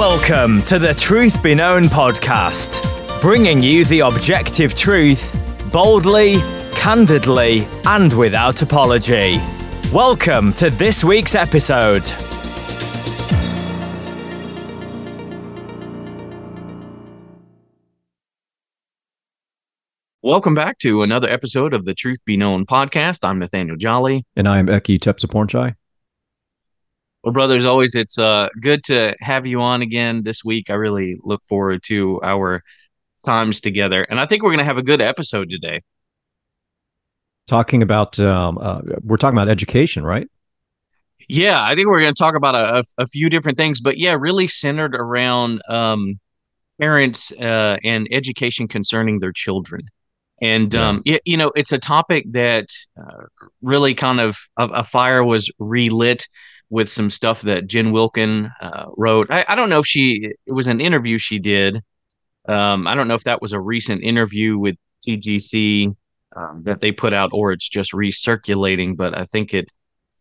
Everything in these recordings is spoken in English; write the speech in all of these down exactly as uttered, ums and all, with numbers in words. Welcome to the Truth Be Known podcast, bringing you the objective truth, boldly, candidly, and without apology. Welcome to this week's episode. Welcome back to another episode of the Truth Be Known podcast. I'm Nathaniel Jolly. And I am Eki Tepsapornchai. Well, brother, as always, it's uh, good to have you on again this week. I really look forward to our times together. And I think we're going to have a good episode today. Talking about, um, uh, we're talking about education, right? Yeah, I think we're going to talk about a, a few different things, but yeah, really centered around um, parents uh, and education concerning their children. And, yeah. um, it, you know, it's a topic that uh, really kind of a, a fire was relit with some stuff that Jen Wilkin uh, wrote. I, I don't know if she, it was an interview she did. Um, I don't know if that was a recent interview with T G C um, that they put out or it's just recirculating, but I think it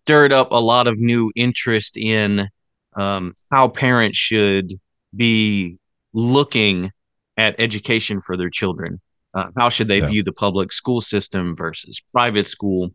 stirred up a lot of new interest in um, how parents should be looking at education for their children. Uh, how should they yeah. view the public school system versus private school?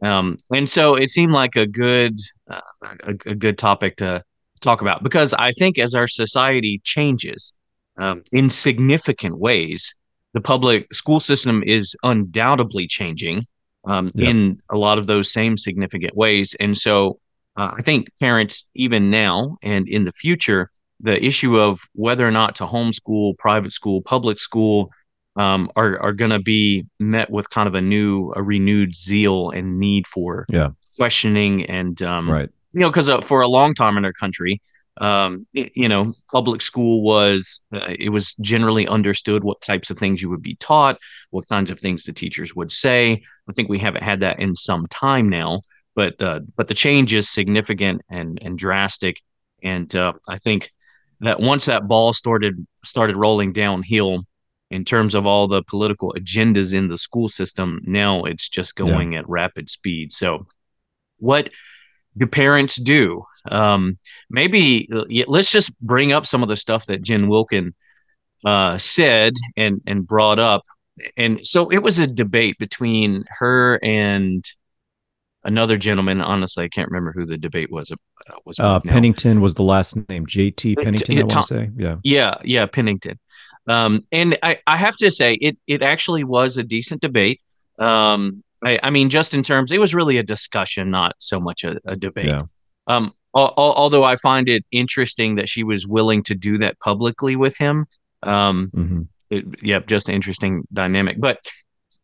Um, and so it seemed like a good uh, a, a good topic to talk about, because I think as our society changes um, in significant ways, the public school system is undoubtedly changing um, yeah. in a lot of those same significant ways. And so uh, I think parents, even now and in the future, the issue of whether or not to homeschool, private school, public school, Um, are are going to be met with kind of a new, a renewed zeal and need for yeah. questioning and um, right. you know, because uh, for a long time in our country, um, it, you know, public school was uh, it was generally understood what types of things you would be taught, what kinds of things the teachers would say. I think we haven't had that in some time now, but uh, but the change is significant and and drastic, and uh, I think that once that ball started started rolling downhill in terms of all the political agendas in the school system, now it's just going yeah. at rapid speed. So what do parents do? Um, maybe let's just bring up some of the stuff that Jen Wilkin uh, said and, and brought up. And so it was a debate between her and another gentleman. Honestly, I can't remember who the debate was. Uh, was uh, Pennington was the last name. J T Pennington, Tom, I want to say. Yeah, yeah, yeah Pennington. Um, and I, I have to say, it it actually was a decent debate. Um, I, I mean, just in terms, it was really a discussion, not so much a, a debate. Yeah. Um, al- although I find it interesting that she was willing to do that publicly with him. Um, mm-hmm. it, yep, just an interesting dynamic. But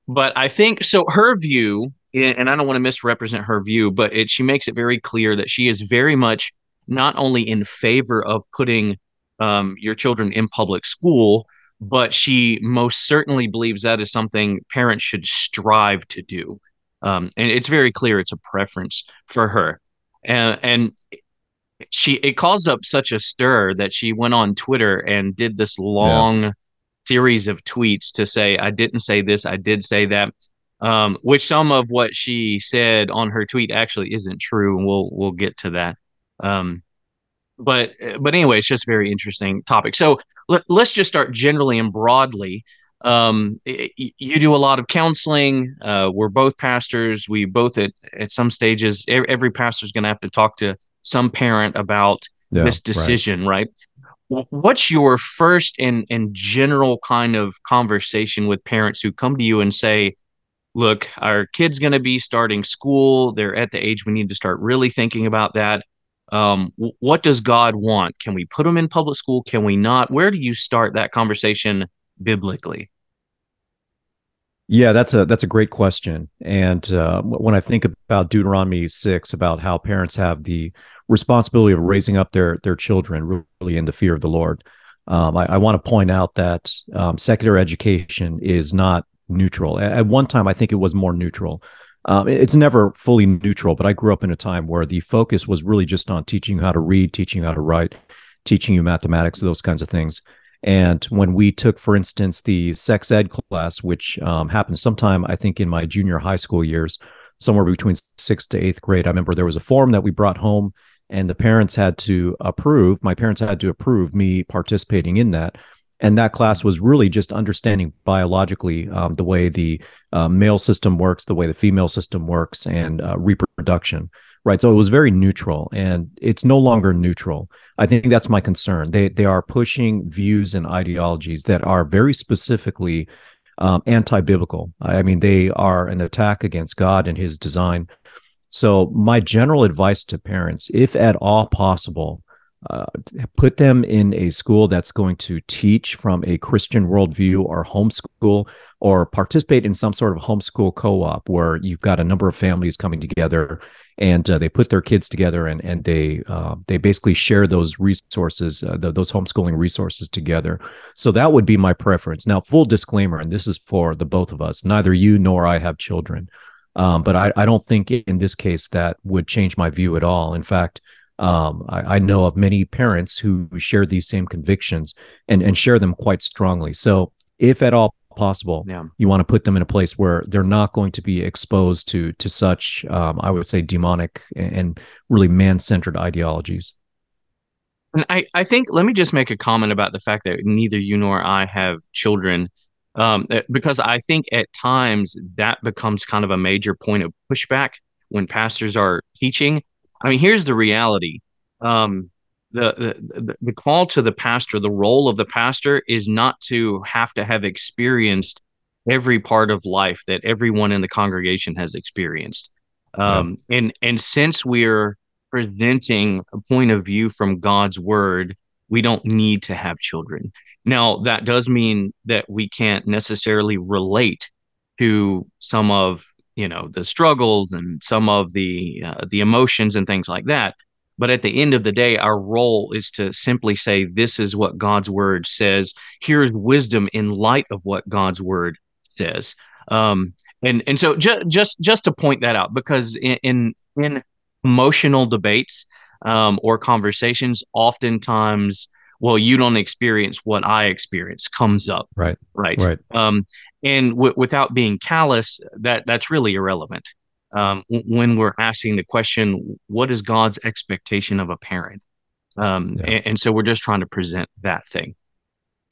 but I think, so her view, and I don't want to misrepresent her view, but it, she makes it very clear that she is very much not only in favor of putting um, your children in public school, but she most certainly believes that is something parents should strive to do. Um, and it's very clear it's a preference for her. And, and she it caused up such a stir that she went on Twitter and did this long yeah. series of tweets to say, I didn't say this, I did say that, um, which some of what she said on her tweet actually isn't true. And we'll we'll get to that. Um, but but anyway, it's just a very interesting topic. So let's just start generally and broadly. Um, you do a lot of counseling. Uh, we're both pastors. We both at, at some stages, every pastor is going to have to talk to some parent about yeah, this decision, right. right? What's your first and, and general kind of conversation with parents who come to you and say, look, our kid's going to be starting school. They're at the age we need to start really thinking about that. Um, what does God want? Can we put them in public school? Can we not? Where do you start that conversation biblically? Yeah, that's a that's a great question. And uh, when I think about Deuteronomy six, about how parents have the responsibility of raising up their their children really in the fear of the Lord, um, I, I want to point out that um, secular education is not neutral. At, at one time, I think it was more neutral. Um, it's never fully neutral, but I grew up in a time where the focus was really just on teaching you how to read, teaching you how to write, teaching you mathematics, those kinds of things. And when we took, for instance, the sex ed class, which um, happened sometime, I think, in my junior high school years, somewhere between sixth to eighth grade, I remember there was a form that we brought home and the parents had to approve, my parents had to approve me participating in that. And that class was really just understanding biologically um, the way the uh, male system works, the way the female system works, and uh, reproduction, right? So it was very neutral, and it's no longer neutral. I think that's my concern. They they are pushing views and ideologies that are very specifically um, anti-biblical. I mean, they are an attack against God and his design. So my general advice to parents, if at all possible, Uh, put them in a school that's going to teach from a Christian worldview, or homeschool, or participate in some sort of homeschool co-op where you've got a number of families coming together, and uh, they put their kids together, and and they uh, they basically share those resources, uh, the, those homeschooling resources together. So that would be my preference. Now, full disclaimer, and this is for the both of us, neither you nor I have children, um, but I, I don't think in this case that would change my view at all. In fact, Um, I, I know of many parents who share these same convictions and, and share them quite strongly. So if at all possible, yeah. you want to put them in a place where they're not going to be exposed to to such, um, I would say, demonic and really man-centered ideologies. And I, I think, let me just make a comment about the fact that neither you nor I have children, um, because I think at times that becomes kind of a major point of pushback when pastors are teaching. I mean, here's the reality. Um, the, the the call to the pastor, the role of the pastor, is not to have to have experienced every part of life that everyone in the congregation has experienced. Um, yeah. And and since we're presenting a point of view from God's word, we don't need to have children. Now, that does mean that we can't necessarily relate to some of you know, the struggles and some of the uh, the emotions and things like that. But at the end of the day, our role is to simply say, this is what God's word says. Here's wisdom in light of what God's word says. Um, and and so ju- just just to point that out, because in in, in emotional debates um, or conversations, oftentimes, well, you don't experience what I experience comes up. Right. Right. Right. Um, and w- without being callous, that that's really irrelevant. Um, w- when we're asking the question, what is God's expectation of a parent? Um, yeah. and, and so we're just trying to present that thing.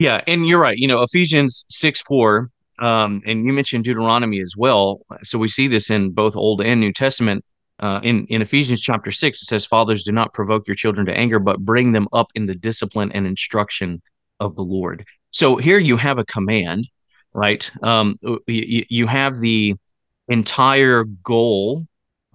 Yeah. And you're right. You know, Ephesians six four, um, and you mentioned Deuteronomy as well. So we see this in both Old and New Testament. Uh, in, in Ephesians chapter six, it says, fathers, do not provoke your children to anger, but bring them up in the discipline and instruction of the Lord. So here you have a command, right? Um, you, you have the entire goal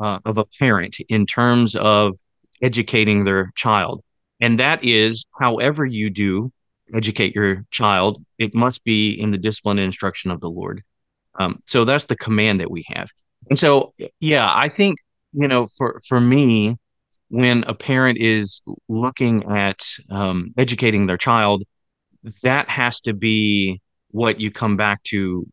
uh, of a parent in terms of educating their child. And that is, however you do educate your child, it must be in the discipline and instruction of the Lord. Um, so that's the command that we have. And so, yeah, I think, you know, for, for me, when a parent is looking at um, educating their child, that has to be what you come back to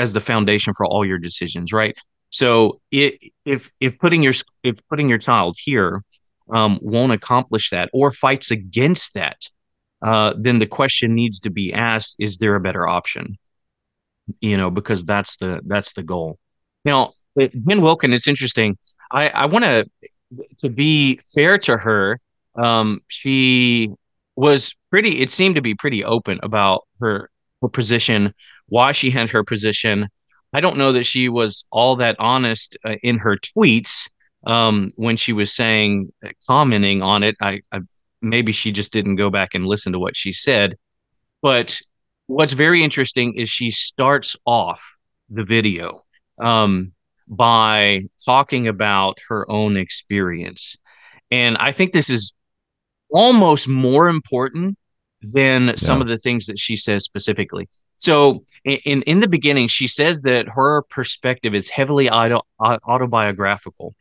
as the foundation for all your decisions, right? So it, if if putting your if putting your child here um, won't accomplish that or fights against that, uh, then the question needs to be asked: is there a better option? You know, because that's the that's the goal. Now, Jen Wilkin, it's interesting. I, I want to to be fair to her. Um, she was pretty. It seemed to be pretty open about her her position, why she had her position. I don't know that she was all that honest uh, in her tweets um, when she was saying commenting on it. I, I maybe she just didn't go back and listen to what she said. But what's very interesting is she starts off the video Um, by talking about her own experience. And I think this is almost more important than yeah. some of the things that she says specifically. So in, in the beginning, she says that her perspective is heavily auto, autobiographical.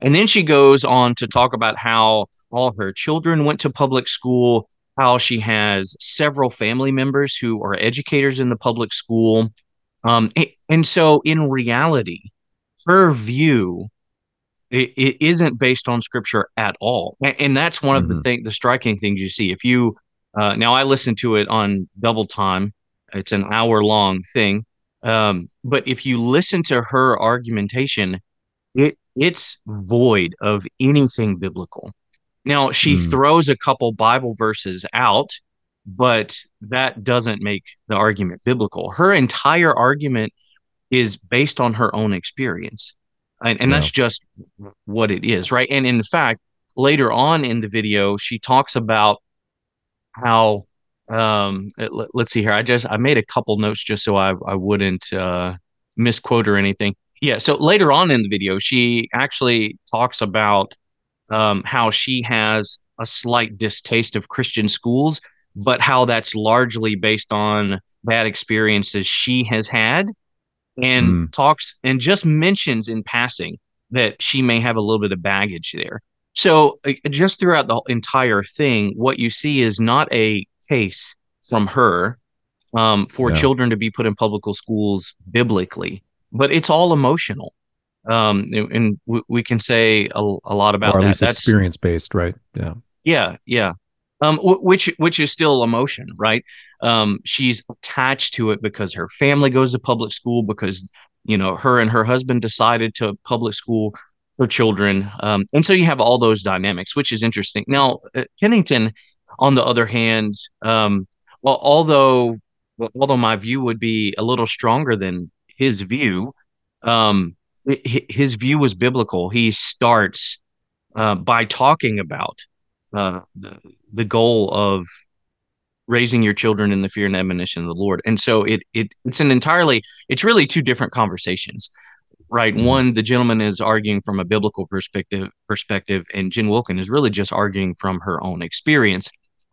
And then she goes on to talk about how all of her children went to public school, how she has several family members who are educators in the public school. Um, and so in reality, her view, it, it isn't based on scripture at all. And that's one mm-hmm. of the thing, the striking things you see. If you, uh, now I listened to it on double time, it's an hour long thing. Um, but if you listen to her argumentation, it It's void of anything biblical. Now, she mm. throws a couple Bible verses out, but that doesn't make the argument biblical. Her entire argument is based on her own experience. And, and yeah. that's just what it is, right? And in fact, later on in the video, she talks about how, um, let, let's see here. I just, I made a couple notes just so I, I wouldn't uh, misquote or anything. Yeah. So later on in the video, she actually talks about um, how she has a slight distaste of Christian schools, but how that's largely based on bad experiences she has had, and mm. talks and just mentions in passing that she may have a little bit of baggage there. So uh, just throughout the entire thing, what you see is not a case from her um, for yeah. children to be put in public schools biblically, but it's all emotional. Um, and, and we, we can say a, a lot about that. Or at that. least That's, experience-based, right? Yeah. Yeah, yeah. Um, which which is still emotion, right? Um, she's attached to it because her family goes to public school, because, you know, her and her husband decided to public school her children. Um, and so you have all those dynamics, which is interesting. Now, uh, Pennington, on the other hand, um, well, although although my view would be a little stronger than his view, um, his view was biblical. He starts uh, by talking about Uh, the, the goal of raising your children in the fear and admonition of the Lord. And so it it it's an entirely, it's really two different conversations, right? Mm-hmm. One, the gentleman is arguing from a biblical perspective, perspective, and Jen Wilkin is really just arguing from her own experience.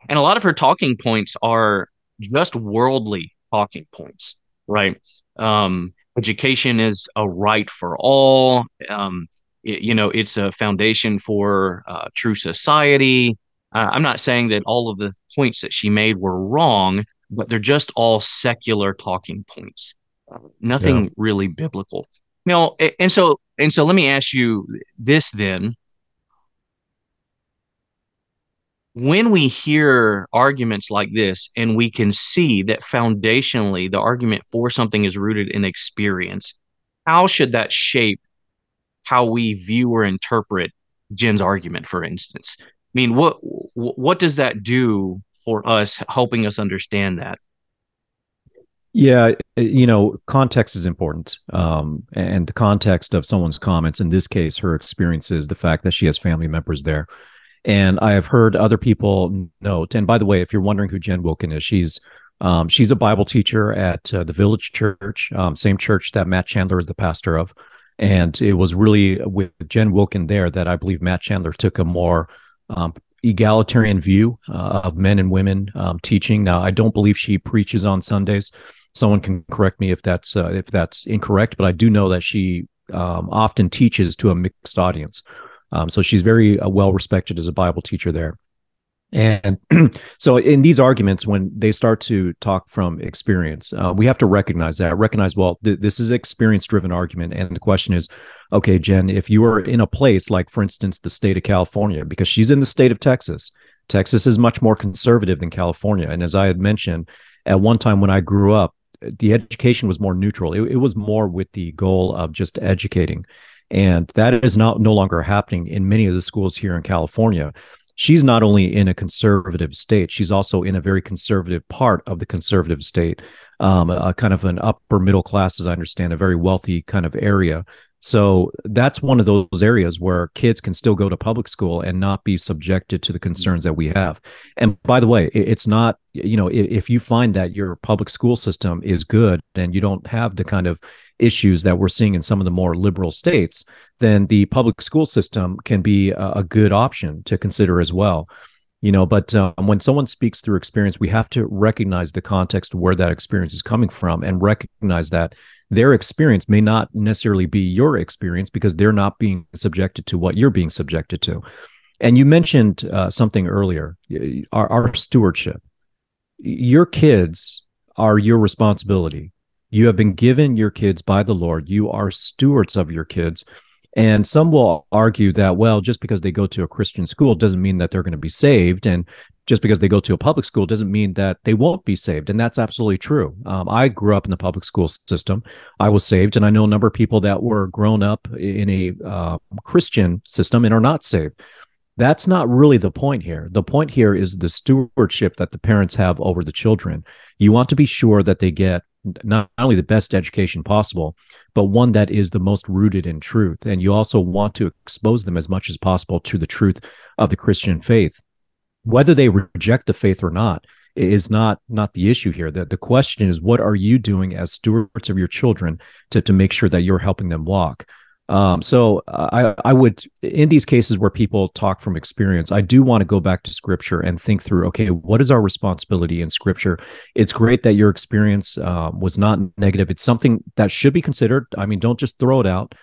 And a lot of her talking points are just worldly talking points, right? Um, education is a right for all. Um You know, it's a foundation for uh, true society. Uh, I'm not saying that all of the points that she made were wrong, but they're just all secular talking points. Nothing yeah. really biblical. Now, and so and so let me ask you this then. When we hear arguments like this and we can see that foundationally the argument for something is rooted in experience, how should that shape how we view or interpret Jen's argument, for instance? I mean, what what does that do for us, helping us understand that? Yeah, you know, context is important, um, and the context of someone's comments, in this case, her experiences, the fact that she has family members there. And I have heard other people note, and by the way, if you're wondering who Jen Wilkin is, she's um, she's a Bible teacher at uh, the Village Church, um, same church that Matt Chandler is the pastor of. And it was really with Jen Wilkin there that I believe Matt Chandler took a more um, egalitarian view uh, of men and women um, teaching. Now, I don't believe she preaches on Sundays. Someone can correct me if that's uh, if that's incorrect, but I do know that she um, often teaches to a mixed audience. Um, so she's very uh, well respected as a Bible teacher there. And so in these arguments, when they start to talk from experience, uh, we have to recognize that, recognize, well, th- this is an experience-driven argument. And the question is, okay, Jen, if you were in a place like, for instance, the state of California, because she's in the state of Texas, Texas is much more conservative than California. And as I had mentioned, at one time when I grew up, the education was more neutral. It, it was more with the goal of just educating. And that is not no longer happening in many of the schools here in California. She's not only in a conservative state, she's also in a very conservative part of the conservative state, um, a, a kind of an upper middle class, as I understand, a very wealthy kind of area. So that's one of those areas where kids can still go to public school and not be subjected to the concerns that we have. And by the way, it, it's not, you know, if, if you find that your public school system is good and you don't have the kind of issues that we're seeing in some of the more liberal states, then the public school system can be a, a good option to consider as well. You know, but um, when someone speaks through experience, we have to recognize the context where that experience is coming from and recognize that their experience may not necessarily be your experience because they're not being subjected to what you're being subjected to. And you mentioned uh, something earlier, our, our stewardship. Your kids are your responsibility. You have been given your kids by the Lord. You are stewards of your kids. And some will argue that, well, just because they go to a Christian school doesn't mean that they're going to be saved. And just because they go to a public school doesn't mean that they won't be saved. And that's absolutely true. Um, I grew up in the public school system. I was saved. And I know a number of people that were grown up in a uh, Christian system and are not saved. That's not really the point here. The point here is the stewardship that the parents have over the children. You want to be sure that they get not only the best education possible, but one that is the most rooted in truth. And you also want to expose them as much as possible to the truth of the Christian faith. Whether they reject the faith or not is not, not the issue here. The, the question is, what are you doing as stewards of your children to, to make sure that you're helping them walk? Um, so I, I would, in these cases where people talk from experience, I do want to go back to Scripture and think through, okay, what is our responsibility in Scripture? It's great that your experience uh, was not negative. It's something that should be considered. I mean, don't just throw it out,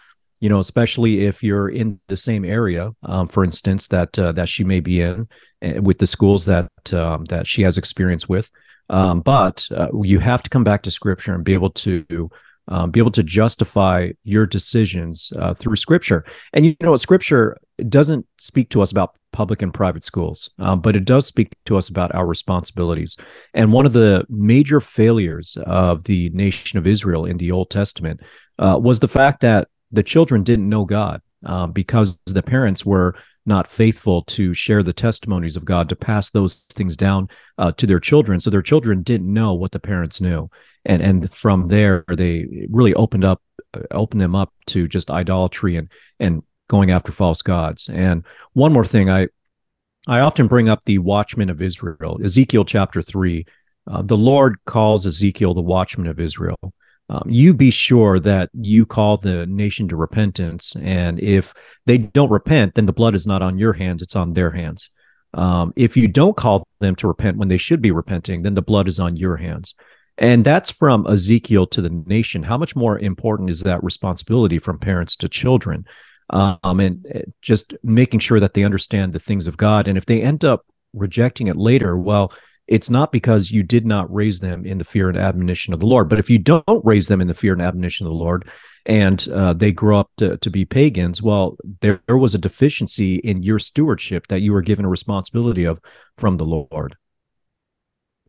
you know, especially if you're in the same area, um, for instance, that uh, that she may be in uh, with the schools that um, that she has experience with. Um, but uh, you have to come back to Scripture and be able to Um, be able to justify your decisions uh, through Scripture. And you know, Scripture doesn't speak to us about public and private schools, um, but it does speak to us about our responsibilities. And one of the major failures of the nation of Israel in the Old Testament uh, was the fact that the children didn't know God uh, because the parents were not faithful to share the testimonies of God, to pass those things down uh, to their children. So their children didn't know what the parents knew. And and from there, they really opened up, opened them up to just idolatry and and going after false gods. And one more thing, I I often bring up the watchmen of Israel, Ezekiel chapter three. Uh, the Lord calls Ezekiel the watchman of Israel. Um, you be sure that you call the nation to repentance, and if they don't repent, then the blood is not on your hands, it's on their hands. Um, if you don't call them to repent when they should be repenting, then the blood is on your hands. And that's from Ezekiel to the nation. How much more important is that responsibility from parents to children? Um, and just making sure that they understand the things of God. And if they end up rejecting it later, well, it's not because you did not raise them in the fear and admonition of the Lord. But if you don't raise them in the fear and admonition of the Lord, and uh, they grow up to, to be pagans, well, there, there was a deficiency in your stewardship that you were given a responsibility of from the Lord.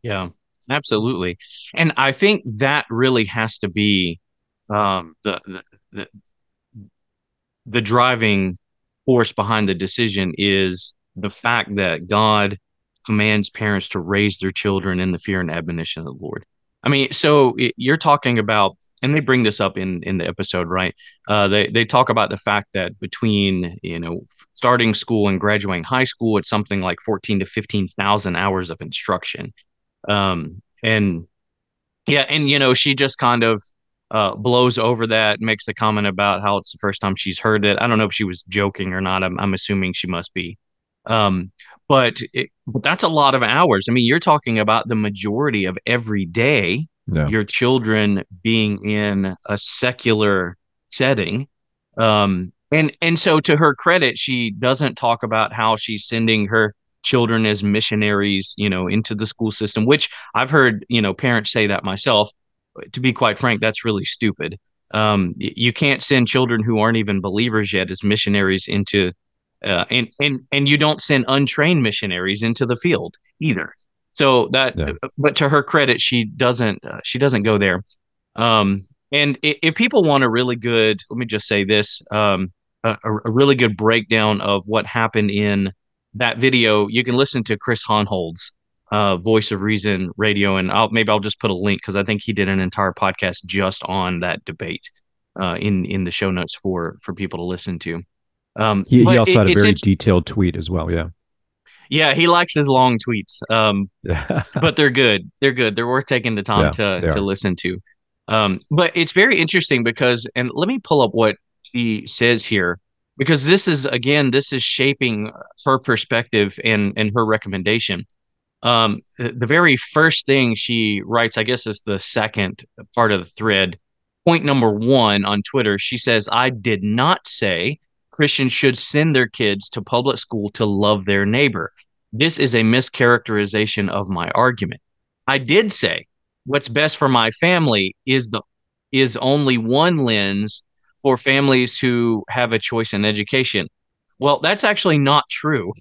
Yeah, absolutely. And I think that really has to be um, the, the the the driving force behind the decision, is the fact that God commands parents to raise their children in the fear and admonition of the Lord. I mean, so it, you're talking about, and they bring this up in, in the episode, right? Uh, they, they talk about the fact that between, you know, starting school and graduating high school, it's something like fourteen to fifteen thousand hours of instruction. Um, and yeah, and, you know, she just kind of uh, blows over that, makes a comment about how it's the first time she's heard it. I don't know if she was joking or not. I'm, I'm assuming she must be. Um, but, it, but that's a lot of hours. I mean, you're talking about the majority of every day, yeah. Your children being in a secular setting. Um, and, and so to her credit, she doesn't talk about how she's sending her children as missionaries, you know, into the school system, which I've heard, you know, parents say that myself. To be quite frank, that's really stupid. Um, you can't send children who aren't even believers yet as missionaries into Uh, and and and you don't send untrained missionaries into the field either. So that, yeah. But to her credit, she doesn't uh, she doesn't go there. Um, and if, if people want a really good, let me just say this, um, a, a really good breakdown of what happened in that video, you can listen to Chris Hohnholz, uh, Voice of Reason Radio, and I'll maybe I'll just put a link, because I think he did an entire podcast just on that debate uh, in in the show notes for for people to listen to. Um, he, he also it, had a very int- detailed tweet as well. Yeah. Yeah. He likes his long tweets, um, but they're good. They're good. They're worth taking the time yeah, to, to are. listen to. Um, but it's very interesting because, and let me pull up what she says here, because this is, again, this is shaping her perspective and, and her recommendation. Um, the, the very first thing she writes, I guess is the second part of the thread. Point number one on Twitter, she says, "I did not say Christians should send their kids to public school to love their neighbor. This is a mischaracterization of my argument. I did say what's best for my family is the is only one lens for families who have a choice in education. Well, that's actually not true.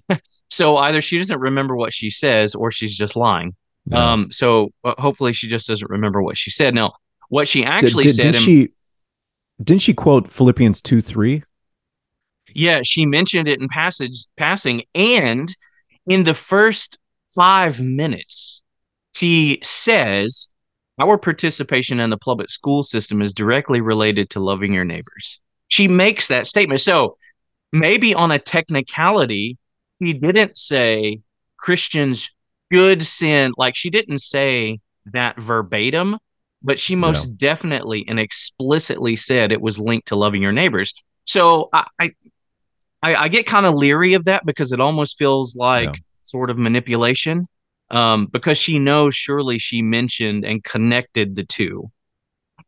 So either she doesn't remember what she says or she's just lying. No. Um, so uh, hopefully she just doesn't remember what she said. Now, what she actually did, said... Did she, didn't she quote Philippians two three? Yeah, she mentioned it in passage passing. And in the first five minutes, she says, our participation in the public school system is directly related to loving your neighbors. She makes that statement. So maybe on a technicality, she didn't say Christians should sin. Like, she didn't say that verbatim, but she most no. definitely and explicitly said it was linked to loving your neighbors. So I I, I get kind of leery of that because it almost feels like yeah. sort of manipulation, um, because she knows surely she mentioned and connected the two.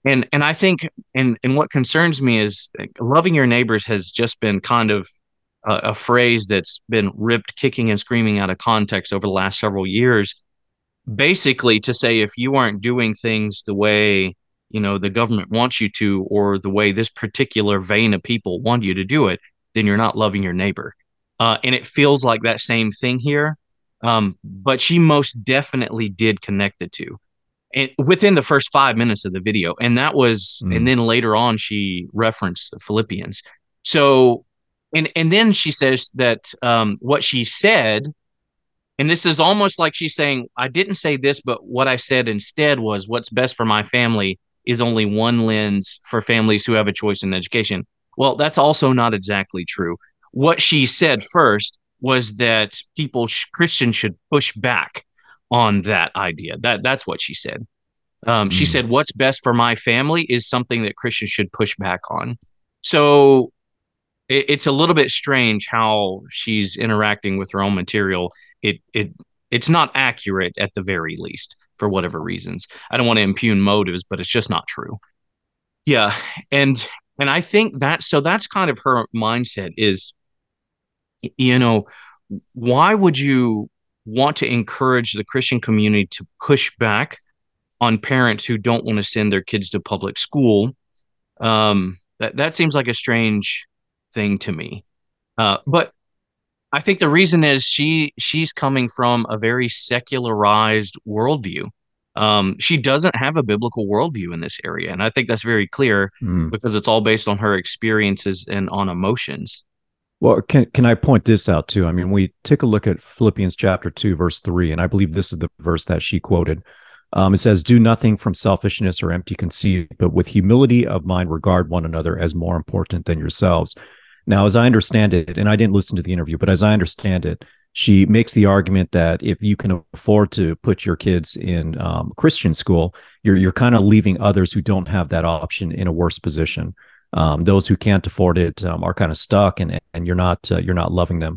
And and I think and, and what concerns me is loving your neighbors has just been kind of a, a phrase that's been ripped kicking and screaming out of context over the last several years, basically to say if you aren't doing things the way, you know, the government wants you to, or the way this particular vein of people want you to do it, then you're not loving your neighbor. Uh, and it feels like that same thing here. Um, but she most definitely did connect the two and within the first five minutes of the video. And that was, mm. and then later on, she referenced Philippians. So, and, and then she says that um, what she said, and this is almost like she's saying, I didn't say this, but what I said instead was what's best for my family is only one lens for families who have a choice in education. Well, that's also not exactly true. What she said first was that people, sh- Christians should push back on that idea. That That's what she said. Um, mm. She said, what's best for my family is something that Christians should push back on. So it, it's a little bit strange how she's interacting with her own material. It it It's not accurate at the very least, for whatever reasons. I don't want to impugn motives, but it's just not true. Yeah, and... And I think that, so that's kind of her mindset is, you know, why would you want to encourage the Christian community to push back on parents who don't want to send their kids to public school? Um, that, that seems like a strange thing to me. Uh, but I think the reason is she she's coming from a very secularized worldview. Um, she doesn't have a biblical worldview in this area. And I think that's very clear mm. because it's all based on her experiences and on emotions. Well, can can I point this out too? I mean, we take a look at Philippians chapter two, verse three, and I believe this is the verse that she quoted. Um, it says, do nothing from selfishness or empty conceit, but with humility of mind, regard one another as more important than yourselves. Now, as I understand it, and I didn't listen to the interview, but as I understand it, she makes the argument that if you can afford to put your kids in um, Christian school, you're you're kind of leaving others who don't have that option in a worse position. Um, those who can't afford it um, are kind of stuck, and and you're not uh, you're not loving them.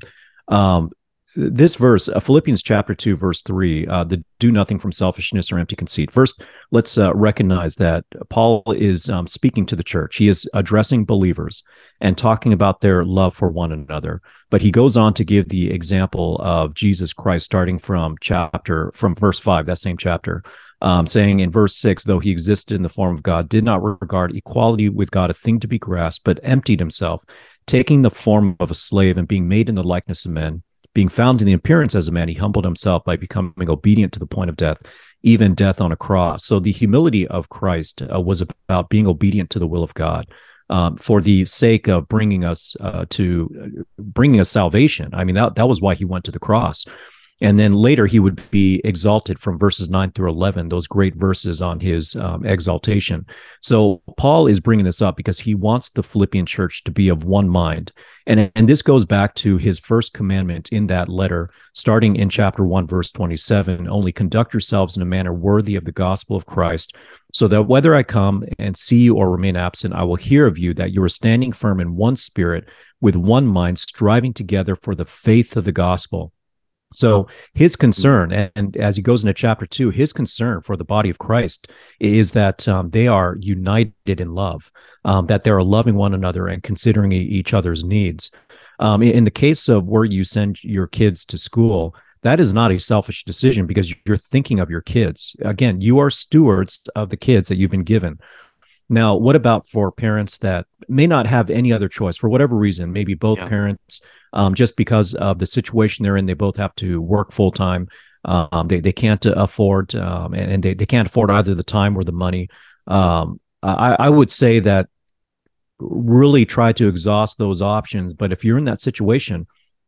Um, this verse, uh, Philippians chapter two, verse three, uh, the do nothing from selfishness or empty conceit. First, let's uh, recognize that Paul is um, speaking to the church. He is addressing believers and talking about their love for one another. But he goes on to give the example of Jesus Christ, starting from chapter, from verse five, that same chapter, um, saying in verse six, though he existed in the form of God, did not regard equality with God a thing to be grasped, but emptied himself, taking the form of a slave and being made in the likeness of men. Being found in the appearance as a man, he humbled himself by becoming obedient to the point of death, even death on a cross. So the humility of Christ uh, was about being obedient to the will of God um, for the sake of bringing us uh, to uh, bringing us salvation. I mean, that, that was why he went to the cross. And then later he would be exalted from verses nine through eleven, those great verses on his um, exaltation. So Paul is bringing this up because he wants the Philippian church to be of one mind. And, and this goes back to his first commandment in that letter, starting in chapter one, verse twenty-seven, only conduct yourselves in a manner worthy of the gospel of Christ, so that whether I come and see you or remain absent, I will hear of you that you are standing firm in one spirit, with one mind, striving together for the faith of the gospel. So his concern, and, and as he goes into chapter two, his concern for the body of Christ is that um, they are united in love, um, that they are loving one another and considering each other's needs. Um, in the case of where you send your kids to school, that is not a selfish decision because you're thinking of your kids. Again, you are stewards of the kids that you've been given. Now, what about for parents that may not have any other choice for whatever reason? Maybe both yeah. parents, um, just because of the situation they're in, they both have to work full time. Um, they they can't afford, um, and, and they, they can't afford either the time or the money. Um, I, I would say that really try to exhaust those options. But if you're in that situation,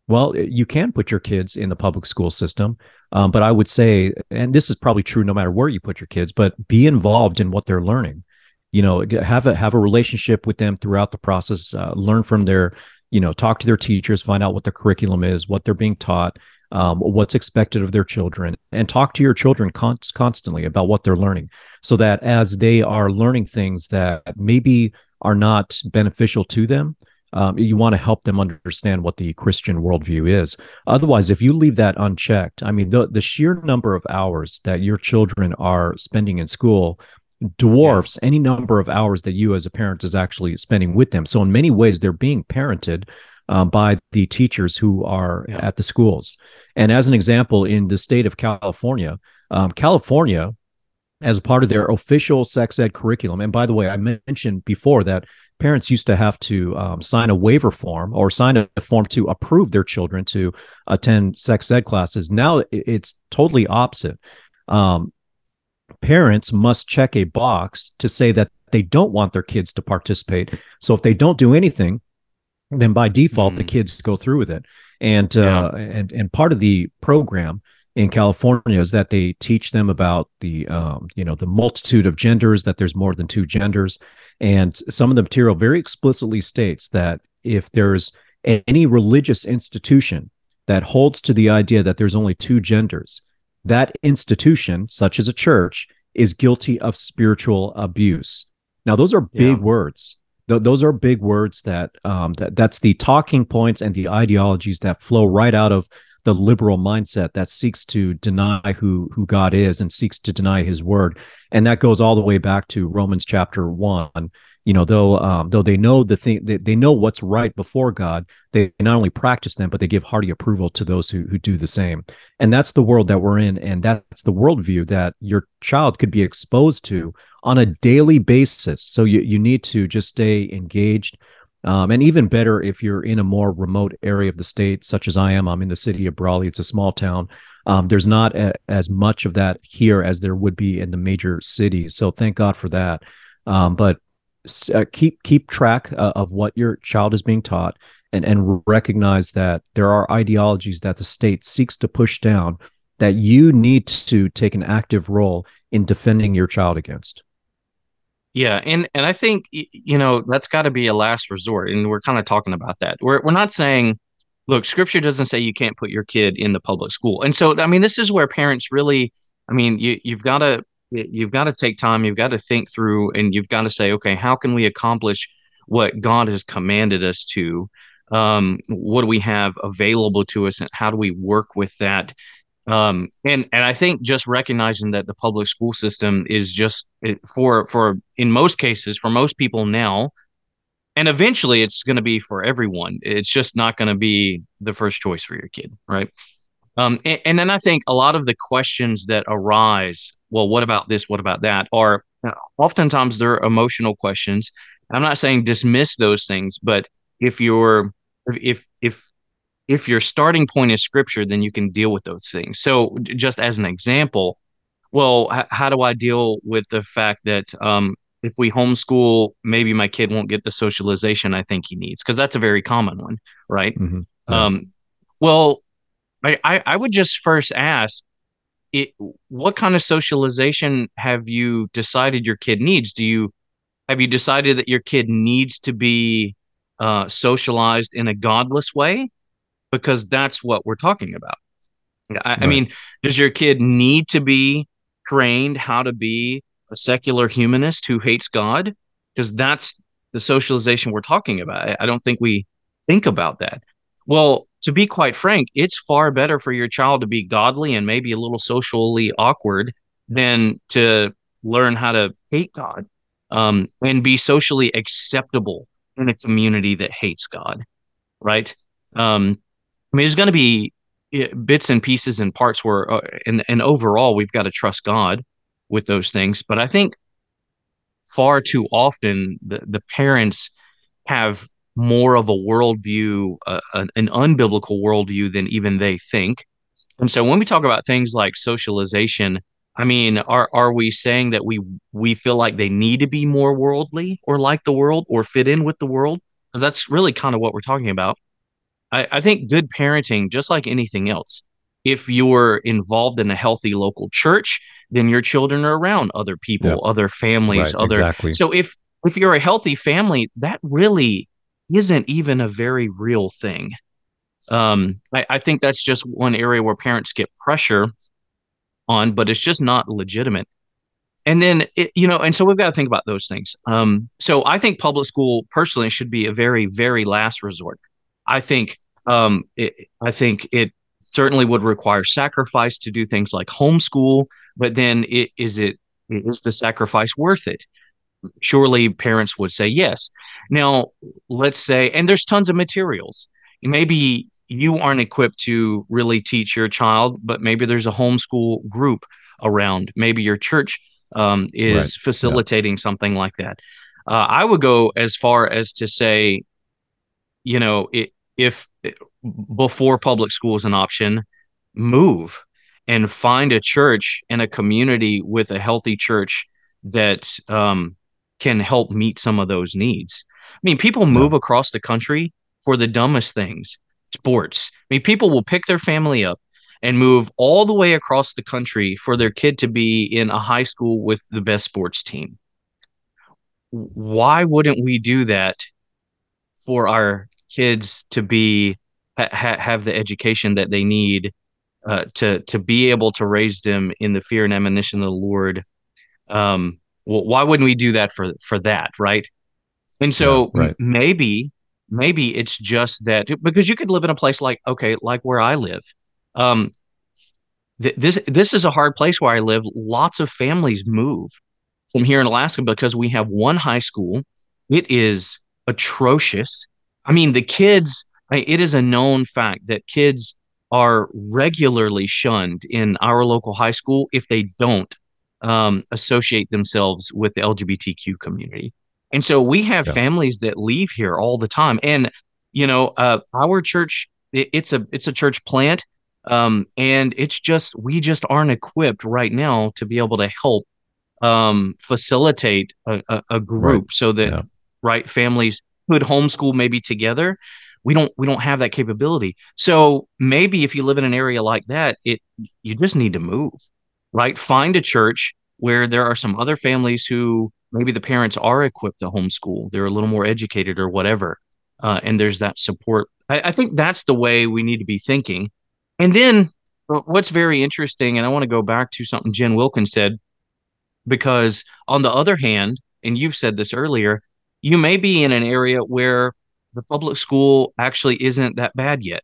well, you can put your kids in the public school system, um, but I would say, and this is probably true no matter where you put your kids, but be involved in what they're learning. You know, have a have a relationship with them throughout the process. Uh, learn from their, you know, talk to their teachers, find out what their curriculum is, what they're being taught, um, what's expected of their children, and talk to your children con- constantly about what they're learning, so that as they are learning things that maybe are not beneficial to them, Um, you want to help them understand what the Christian worldview is. Otherwise, if you leave that unchecked, I mean, the, the sheer number of hours that your children are spending in school dwarfs yeah. any number of hours that you as a parent is actually spending with them. So in many ways, they're being parented uh, by the teachers who are yeah. at the schools. And as an example, in the state of California, um, California, as part of their official sex ed curriculum, and by the way, I mentioned before that parents used to have to um, sign a waiver form or sign a form to approve their children to attend sex ed classes. Now it's totally opposite. Um, parents must check a box to say that they don't want their kids to participate. So if they don't do anything, then by default, mm. the kids go through with it. And, uh, yeah. and, and part of the program in California is that they teach them about the, um, you know, the multitude of genders, that there's more than two genders. And some of the material very explicitly states that if there's any religious institution that holds to the idea that there's only two genders, that institution, such as a church, is guilty of spiritual abuse. Now, those are big yeah. words. Th- those are big words that, um, that that's the talking points and the ideologies that flow right out of the liberal mindset that seeks to deny who, who God is and seeks to deny his word. And that goes all the way back to Romans chapter one. You know, though um, though they know the thing, they, they know what's right before God, they not only practice them, but they give hearty approval to those who, who do the same. And that's the world that we're in. And that's the worldview that your child could be exposed to on a daily basis. So you, you need to just stay engaged. Um, and even better if you're in a more remote area of the state, such as I am. I'm in the city of Brawley. It's a small town. Um, there's not a, as much of that here as there would be in the major cities. So thank God for that. Um, but uh, keep keep track uh, of what your child is being taught, and, and recognize that there are ideologies that the state seeks to push down that you need to take an active role in defending your child against. Yeah. And, and I think, you know, that's got to be a last resort. And we're kind of talking about that. We're we're not saying, look, scripture doesn't say you can't put your kid in the public school. And so, I mean, this is where parents really, I mean, you, you've got to you've got to take time. You've got to think through, and you've got to say, OK, how can we accomplish what God has commanded us to? Um, what do we have available to us, and how do we work with that? Um, and, and I think just recognizing that the public school system is just for, for in most cases, for most people now, and eventually it's going to be for everyone. It's just not going to be the first choice for your kid. Right. Um, and, and then I think a lot of the questions that arise, well, what about this? What about that? Are oftentimes they're emotional questions. I'm not saying dismiss those things, but if you're, if, if, If your starting point is scripture, then you can deal with those things. So just as an example, well, h- how do I deal with the fact that um, if we homeschool, maybe my kid won't get the socialization I think he needs? Because that's a very common one, right? Mm-hmm. Yeah. Um, well, I, I, I would just first ask, it, what kind of socialization have you decided your kid needs? Do you have you decided that your kid needs to be uh, socialized in a godless way? Because that's what we're talking about. I, right. I mean, does your kid need to be trained how to be a secular humanist who hates God? Because that's the socialization we're talking about. I don't think we think about that. Well, to be quite frank, it's far better for your child to be godly and maybe a little socially awkward than to learn how to hate God um, and be socially acceptable in a community that hates God, right? Um, I mean, there's going to be bits and pieces and parts where, uh, and, and overall, we've got to trust God with those things. But I think far too often the, the parents have more of a worldview, uh, an, an unbiblical worldview than even they think. And so when we talk about things like socialization, I mean, are are we saying that we we feel like they need to be more worldly or like the world or fit in with the world? Because that's really kind of what we're talking about. I, I think good parenting, just like anything else, if you're involved in a healthy local church, then your children are around other people, yep. other families, right, other. Exactly. So if if you're a healthy family, that really isn't even a very real thing. Um, I, I think that's just one area where parents get pressure on, but it's just not legitimate. And then, it, you know, and so we've got to think about those things. Um, so I think public school personally should be a very, very last resort. I think, um, it, I think it certainly would require sacrifice to do things like homeschool, but then it, is it, is the sacrifice worth it? Surely parents would say yes. Now, let's say, and there's tons of materials. Maybe you aren't equipped to really teach your child, but maybe there's a homeschool group around. Maybe your church um, is right. facilitating yeah. something like that. Uh, I would go as far as to say, you know, it, if before public school is an option, move and find a church and a community with a healthy church that um, can help meet some of those needs. I mean, people move yeah. across the country for the dumbest things, sports. I mean, people will pick their family up and move all the way across the country for their kid to be in a high school with the best sports team. Why wouldn't we do that for our kids to be ha- have the education that they need uh, to to be able to raise them in the fear and admonition of the Lord? Um, well, why wouldn't we do that for for that, right? And so yeah, right. maybe. Maybe it's just that because you could live in a place like, okay, like where I live. Um, th- this this is a hard place where I live. Lots of families move from here in Alaska because we have one high school. It is atrocious. I mean, the kids, I, it is a known fact that kids are regularly shunned in our local high school if they don't um, associate themselves with the L G B T Q community. And so we have yeah. families that leave here all the time. And, you know, uh, our church, it, it's a it's a church plant. Um, and it's just we just aren't equipped right now to be able to help um, facilitate a, a, a group right. so that yeah. right families could homeschool maybe together. We don't we don't have that capability. So maybe if you live in an area like that, it you just need to move. Right. Find a church where there are some other families who maybe the parents are equipped to homeschool. They're a little more educated or whatever. Uh, and there's that support. I, I think that's the way we need to be thinking. And then what's very interesting, and I want to go back to something Jen Wilkin said, because on the other hand, and you've said this earlier, you may be in an area where the public school actually isn't that bad yet.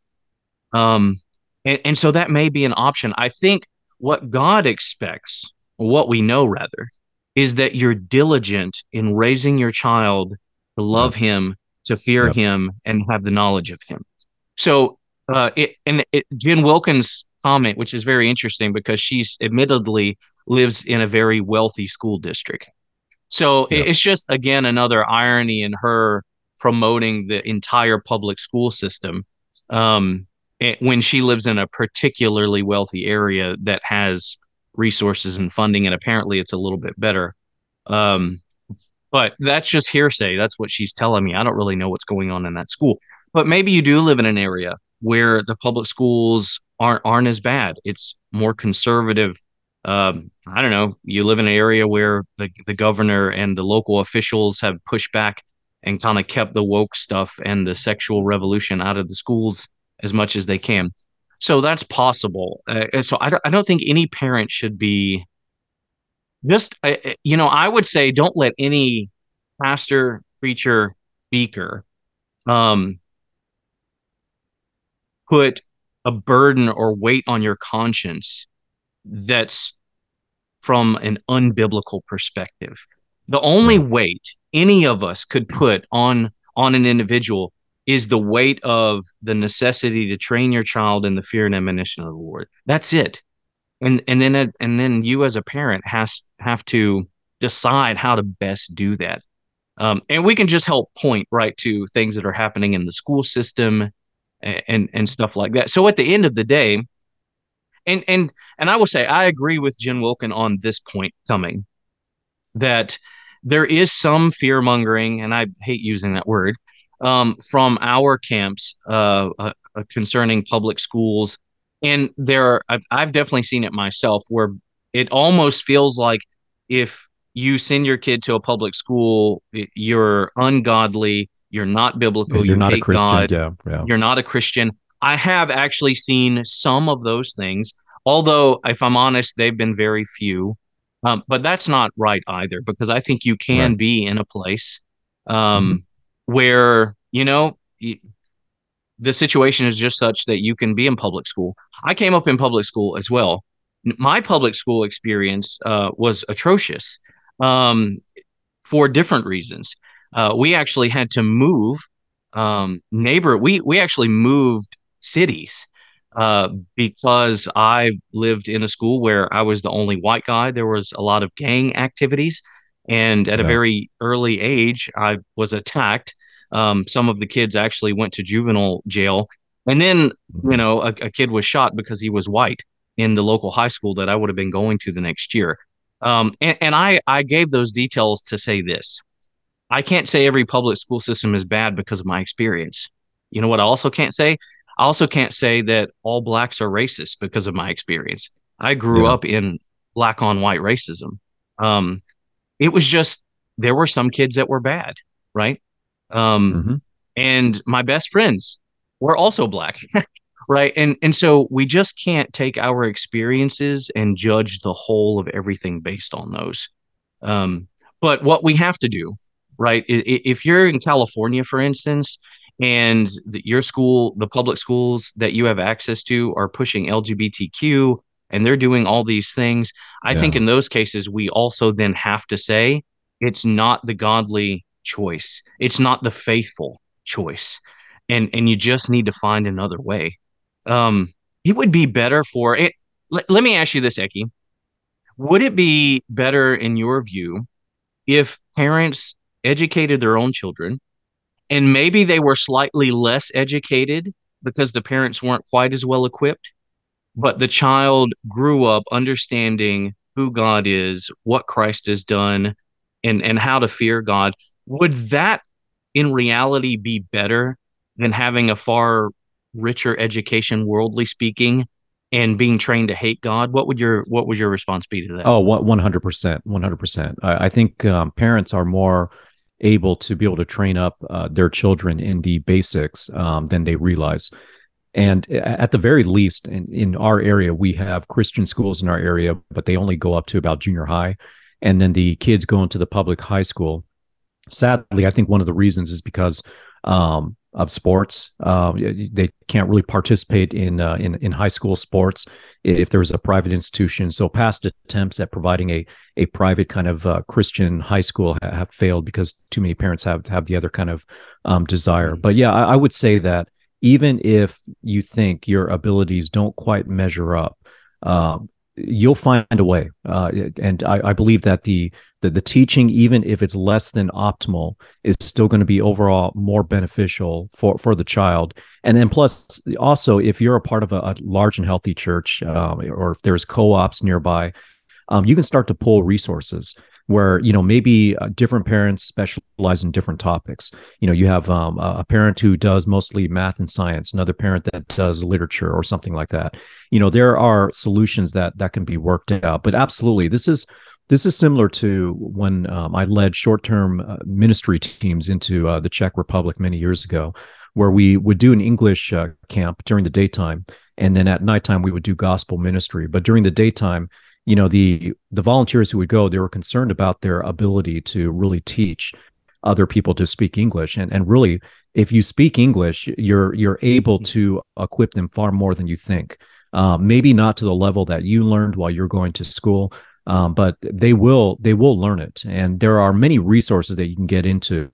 Um, and, and so that may be an option. I think what God expects, or what we know rather, is that you're diligent in raising your child to love yes. him, to fear yep. him, and have the knowledge of him. So, uh, it, and it, Jen Wilkin's comment, which is very interesting because she's admittedly lives in a very wealthy school district. So yep. it, it's just, again, another irony in her promoting the entire public school system um, it, when she lives in a particularly wealthy area that has resources and funding, and apparently it's a little bit better. Um, but that's just hearsay. That's what she's telling me. I don't really know what's going on in that school. But maybe you do live in an area where the public schools aren't aren't as bad. It's more conservative. Um, I don't know. You live in an area where the, the governor and the local officials have pushed back and kind of kept the woke stuff and the sexual revolution out of the schools as much as they can. So that's possible. Uh, so I don't, I don't think any parent should be just, uh, you know, I would say don't let any pastor, preacher, speaker um, put a burden or weight on your conscience that's from an unbiblical perspective. The only weight any of us could put on on an individual is the weight of the necessity to train your child in the fear and admonition of the Lord. That's it. And and then and then you as a parent has have to decide how to best do that. Um, and we can just help point right to things that are happening in the school system and, and, and stuff like that. So at the end of the day, and and and I will say, I agree with Jen Wilkin on this point coming, that there is some fear mongering, and I hate using that word, um, from our camps uh, uh, concerning public schools. And there are, I've, I've definitely seen it myself, where it almost feels like if you send your kid to a public school, you're ungodly, you're not biblical, you're you not hate a Christian, God, yeah, yeah. you're not a Christian. I have actually seen some of those things, although if I'm honest, they've been very few. Um, but that's not right either, because I think you can right. be in a place um, mm-hmm. where, you know, y- the situation is just such that you can be in public school. I came up in public school as well. My public school experience uh, was atrocious um, for different reasons. Uh, we actually had to move um, neighbor. We we actually moved cities uh, because I lived in a school where I was the only white guy. There was a lot of gang activities, and at yeah. a very early age, I was attacked. Um, some of the kids actually went to juvenile jail, and then you know a, a kid was shot because he was white in the local high school that I would have been going to the next year. Um, and and I, I gave those details to say this. I can't say every public school system is bad because of my experience. You know what I also can't say? I also can't say that all blacks are racist because of my experience. I grew yeah. up in black on white racism. Um, it was just, there were some kids that were bad, right? Um, mm-hmm. And my best friends were also black. Right. And and so we just can't take our experiences and judge the whole of everything based on those. Um, but what we have to do, right, if you're in California, for instance, and the, your school, the public schools that you have access to are pushing L G B T Q and they're doing all these things, I yeah. think in those cases, we also then have to say it's not the godly choice. It's not the faithful choice. And and you just need to find another way. Um, it would be better for it. L- let me ask you this, Eki. Would it be better, in your view, if parents educated their own children and maybe they were slightly less educated because the parents weren't quite as well equipped, but the child grew up understanding who God is, what Christ has done, and, and how to fear God? Would that in reality be better than having a far richer education, worldly speaking, and being trained to hate God? What would your what would your response be to that? Oh, one hundred percent, one hundred percent. I, I think um, parents are more able to be able to train up uh, their children in the basics um, than they realize. And at the very least, in, in our area, we have Christian schools in our area, but they only go up to about junior high. And then the kids go into the public high school. Sadly, I think one of the reasons is because um, of sports. Uh, they can't really participate in, uh, in in high school sports if there was a private institution. So past attempts at providing a a private kind of uh, Christian high school ha- have failed because too many parents have have the other kind of um, desire. But yeah, I, I would say that even if you think your abilities don't quite measure up, uh, you'll find a way. Uh, and I, I believe that the The, the teaching, even if it's less than optimal, is still going to be overall more beneficial for, for the child. And then plus, also, if you're a part of a, a large and healthy church, um, or if there's co-ops nearby, um, you can start to pull resources where, you know, maybe uh, different parents specialize in different topics. You know, you have um, a parent who does mostly math and science, another parent that does literature or something like that. You know, there are solutions that that can be worked out. But absolutely, this is... This is similar to when um, I led short-term uh, ministry teams into uh, the Czech Republic many years ago, where we would do an English uh, camp during the daytime, and then at nighttime we would do gospel ministry. But during the daytime, you know, the the volunteers who would go, they were concerned about their ability to really teach other people to speak English. And and really, if you speak English, you're you're able to equip them far more than you think. Uh, maybe not to the level that you learned while you're going to school. Um, but they will they will learn it. And there are many resources that you can get into,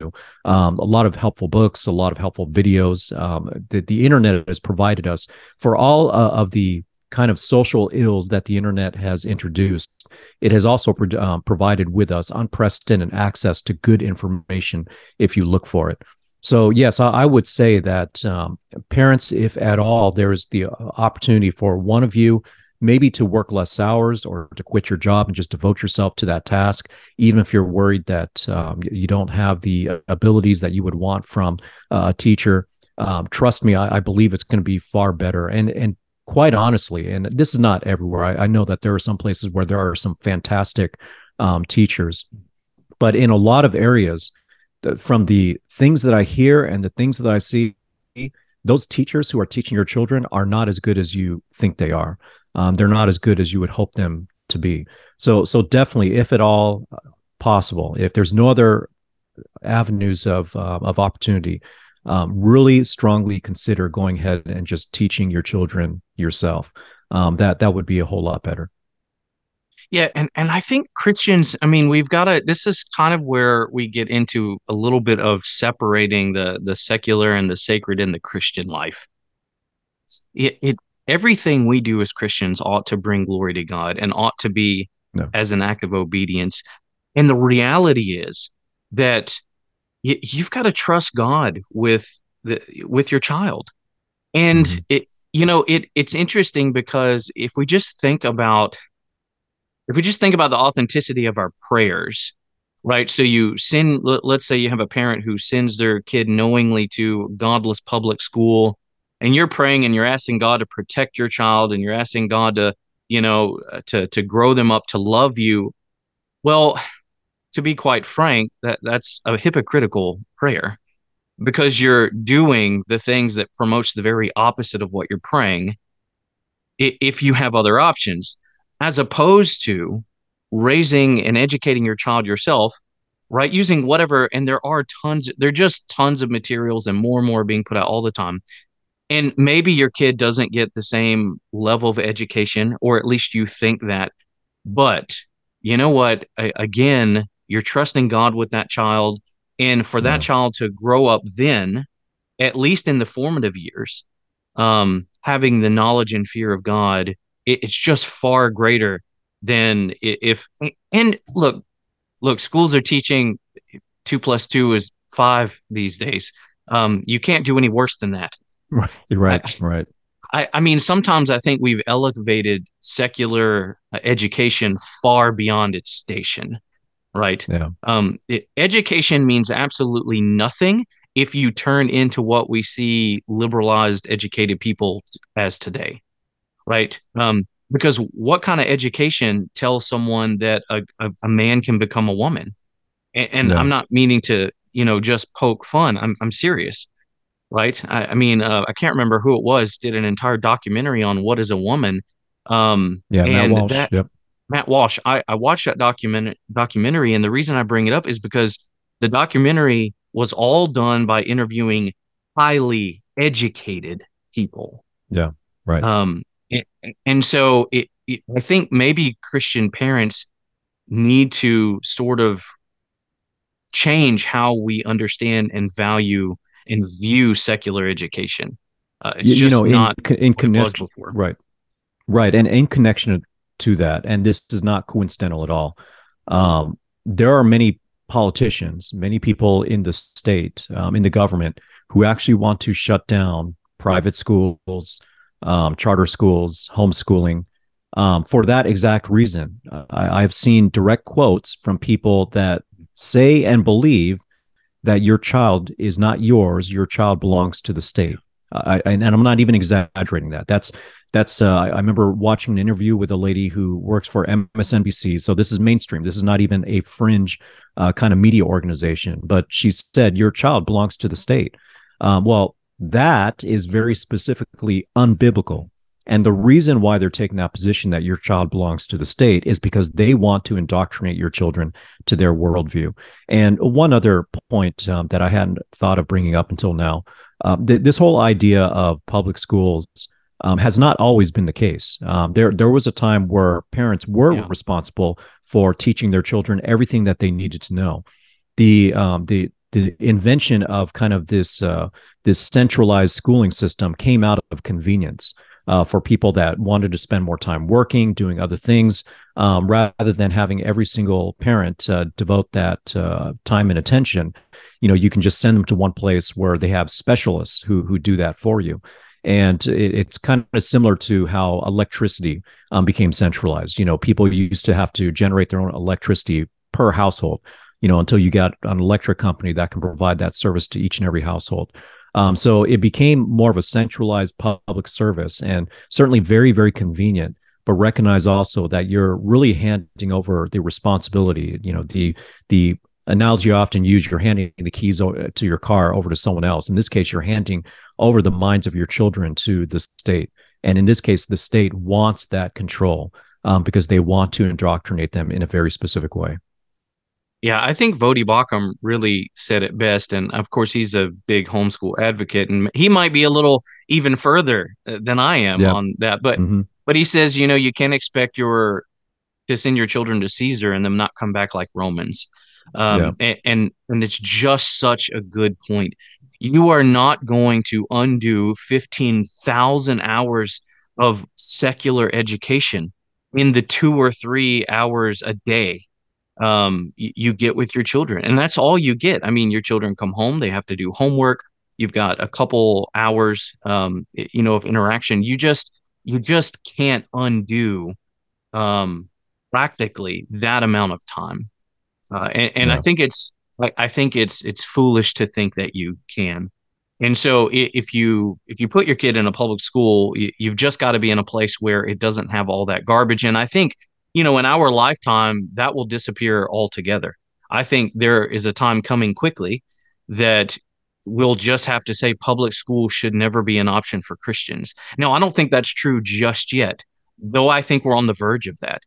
um, a lot of helpful books, a lot of helpful videos. Um, the, the internet has provided us for all uh, of the kind of social ills that the internet has introduced, it has also pro- um, provided with us unprecedented access to good information if you look for it. So yes, I, I would say that um, parents, if at all, there is the opportunity for one of you maybe to work less hours or to quit your job and just devote yourself to that task, even if you're worried that um, you don't have the abilities that you would want from a teacher. Um, trust me, I, I believe it's going to be far better. And and quite honestly, and this is not everywhere. I, I know that there are some places where there are some fantastic um, teachers, but in a lot of areas, from the things that I hear and the things that I see, those teachers who are teaching your children are not as good as you think they are. Um, they're not as good as you would hope them to be. So, so definitely, if at all possible, if there's no other avenues of uh, of opportunity, um, really strongly consider going ahead and just teaching your children yourself. Um, that that would be a whole lot better. Yeah, and and I think Christians, I mean, we've got to. This is kind of where we get into a little bit of separating the the secular and the sacred in the Christian life. It. it Everything we do as Christians ought to bring glory to God and ought to be no. as an act of obedience. And the reality is that y- you've got to trust God with the, with your child. And mm-hmm. it, you know, it it's interesting because if we just think about if we just think about the authenticity of our prayers, right? So you send, let's say you have a parent who sends their kid knowingly to godless public school. And you're praying and you're asking God to protect your child and you're asking God to, you know, to to grow them up to love you. Well, to be quite frank, that, that's a hypocritical prayer because you're doing the things that promotes the very opposite of what you're praying if you have other options, as opposed to raising and educating your child yourself, right? Using whatever, and there are tons, there are just tons of materials and more and more being put out all the time. And maybe your kid doesn't get the same level of education, or at least you think that. But you know what? I, again, you're trusting God with that child. And for that yeah. child to grow up then, at least in the formative years, um, having the knowledge and fear of God, it, it's just far greater than if, and look, look, schools are teaching two plus two is five these days. Um, you can't do any worse than that. Right, right, right. I, I mean, sometimes I think we've elevated secular education far beyond its station, right? Yeah. Um, it, education means absolutely nothing if you turn into what we see liberalized, educated people as today, right? Um, because what kind of education tells someone that a, a, a man can become a woman? And, and no. I'm not meaning to, you know, just poke fun. I'm I'm serious. Right. I, I mean, uh, I can't remember who it was, did an entire documentary on what is a woman. Um, yeah, and Matt Walsh. That, yep. Matt Walsh. I, I watched that document, documentary. And the reason I bring it up is because the documentary was all done by interviewing highly educated people. Yeah. Right. Um, and, and so it, it, I think maybe Christian parents need to sort of change how we understand and value and view secular education. Uh, it's you, just you know, in, not in connection, right, right, and in connection to that, and this is not coincidental at all. Um, there are many politicians, many people in the state, um, in the government, who actually want to shut down private schools, um, charter schools, homeschooling, um, for that exact reason. Uh, I, I've seen direct quotes from people that say and believe that your child is not yours, your child belongs to the state. Uh, I, and, and I'm not even exaggerating that. That's, that's. Uh, I remember watching an interview with a lady who works for M S N B C. So this is mainstream. This is not even a fringe uh, kind of media organization. But she said, your child belongs to the state. Um, well, that is very specifically unbiblical. And the reason why they're taking that position that your child belongs to the state is because they want to indoctrinate your children to their worldview. And one other point um, that I hadn't thought of bringing up until now, um, th- this whole idea of public schools um, has not always been the case. Um, there, there was a time where parents were yeah. responsible for teaching their children everything that they needed to know. The um, the the invention of kind of this uh, this centralized schooling system came out of convenience. uh, for people that wanted to spend more time working, doing other things, um, rather than having every single parent uh, devote that uh, time and attention. You know, you can just send them to one place where they have specialists who who do that for you. And it, it's kind of similar to how electricity um, became centralized. You know, people used to have to generate their own electricity per household, you know, until you got an electric company that can provide that service to each and every household. Um, so it became more of a centralized public service, and certainly very, very convenient. But recognize also that you're really handing over the responsibility. You know, the the analogy I often use: you're handing the keys to your car over to someone else. In this case, you're handing over the minds of your children to the state, and in this case, the state wants that control um, because they want to indoctrinate them in a very specific way. Yeah, I think Voddie Baucham really said it best. And of course, he's a big homeschool advocate, and he might be a little even further than I am yeah. on that. But mm-hmm. but he says, you know, you can't expect your to send your children to Caesar and them not come back like Romans. Um, yeah. and, and and it's just such a good point. You are not going to undo fifteen thousand hours of secular education in the two or three hours a day Um, you get with your children, and that's all you get. I mean, your children come home, they have to do homework. You've got a couple hours, um, you know, of interaction. You just, you just can't undo, um, practically that amount of time. Uh, and, and yeah. I think it's, like, I think it's, it's foolish to think that you can. And so if you, if you put your kid in a public school, you've just got to be in a place where it doesn't have all that garbage. And I think, you know, in our lifetime, that will disappear altogether. I think there is a time coming quickly that we'll just have to say public school should never be an option for Christians. Now, I don't think that's true just yet, though I think we're on the verge of that.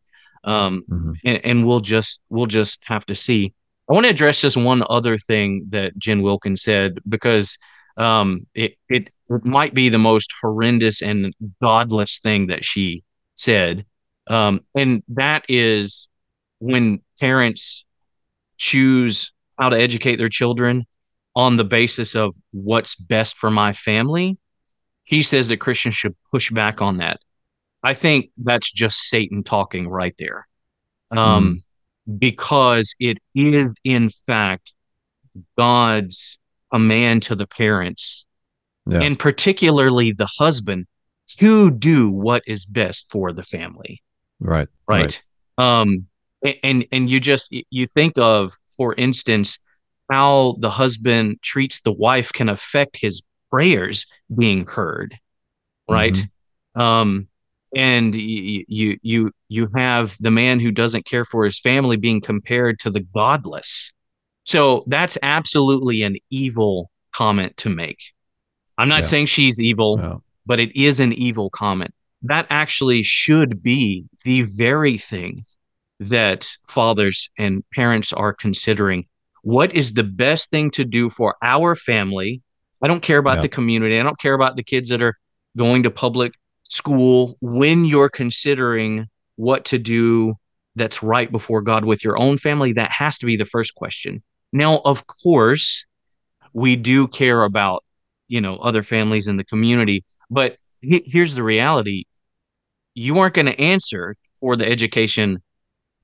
Um, mm-hmm. and, and we'll just we'll just have to see. I want to address just one other thing that Jen Wilkin said, because um, it, it it might be the most horrendous and godless thing that she said. Um, and that is when parents choose how to educate their children on the basis of what's best for my family. He says that Christians should push back on that. I think that's just Satan talking right there. Um, mm. Because it is, in fact, God's command to the parents, yeah. and particularly the husband, to do what is best for the family. Right, right. Right. Um, and and you just you think of, for instance, how the husband treats the wife can affect his prayers being heard, right? Mm-hmm. Um, and you you you you have the man who doesn't care for his family being compared to the godless. So that's absolutely an evil comment to make. I'm not yeah. saying she's evil, no. but it is an evil comment. That actually should be the very thing that fathers and parents are considering. What is the best thing to do for our family? I don't care about yeah. the community. I don't care about the kids that are going to public school. When you're considering what to do that's right before God with your own family, that has to be the first question. Now, of course, we do care about, you know, other families in the community, but he- here's the reality. You aren't going to answer for the education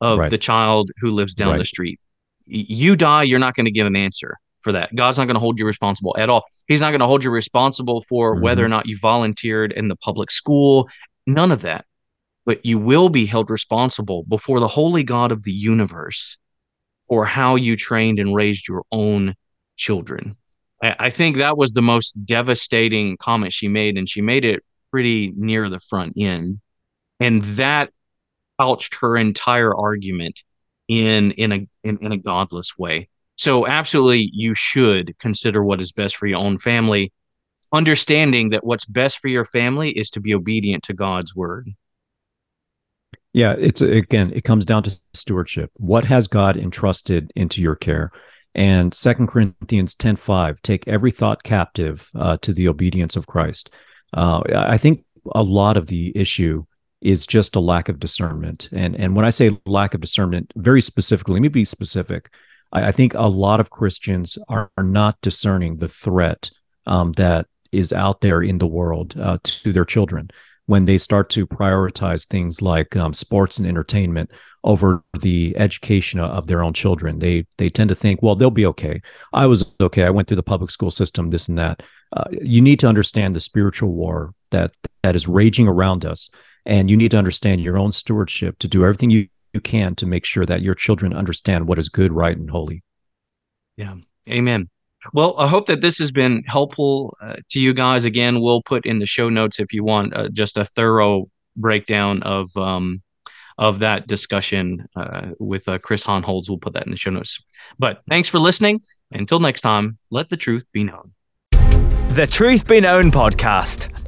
of right. the child who lives down right. the street. You die, you're not going to give an answer for that. God's not going to hold you responsible at all. He's not going to hold you responsible for mm-hmm. whether or not you volunteered in the public school, none of that. But you will be held responsible before the holy God of the universe for how you trained and raised your own children. I, I think that was the most devastating comment she made, and she made it pretty near the front end. And that couched her entire argument in in a in, in a godless way. So absolutely, you should consider what is best for your own family, understanding that what's best for your family is to be obedient to God's word. Yeah, it's again, it comes down to stewardship. What has God entrusted into your care? And Second Corinthians ten five, take every thought captive uh, to the obedience of Christ. Uh, I think a lot of the issue is just a lack of discernment. And and when I say lack of discernment, very specifically, let me be specific. I, I think a lot of Christians are, are not discerning the threat um, that is out there in the world uh, to their children. when they start to prioritize things like um, sports and entertainment over the education of their own children. They they tend to think, well, they'll be okay. I was okay. I went through the public school system, this and that. Uh, you need to understand the spiritual war that that is raging around us. And you need to understand your own stewardship to do everything you, you can to make sure that your children understand what is good, right, and holy. Yeah. Amen. Well, I hope that this has been helpful uh, to you guys. Again, we'll put in the show notes if you want uh, just a thorough breakdown of um, of that discussion uh, with uh, Chris Hohnholz. We'll put that in the show notes. But thanks for listening. Until next time, let the truth be known. The Truth Be Known podcast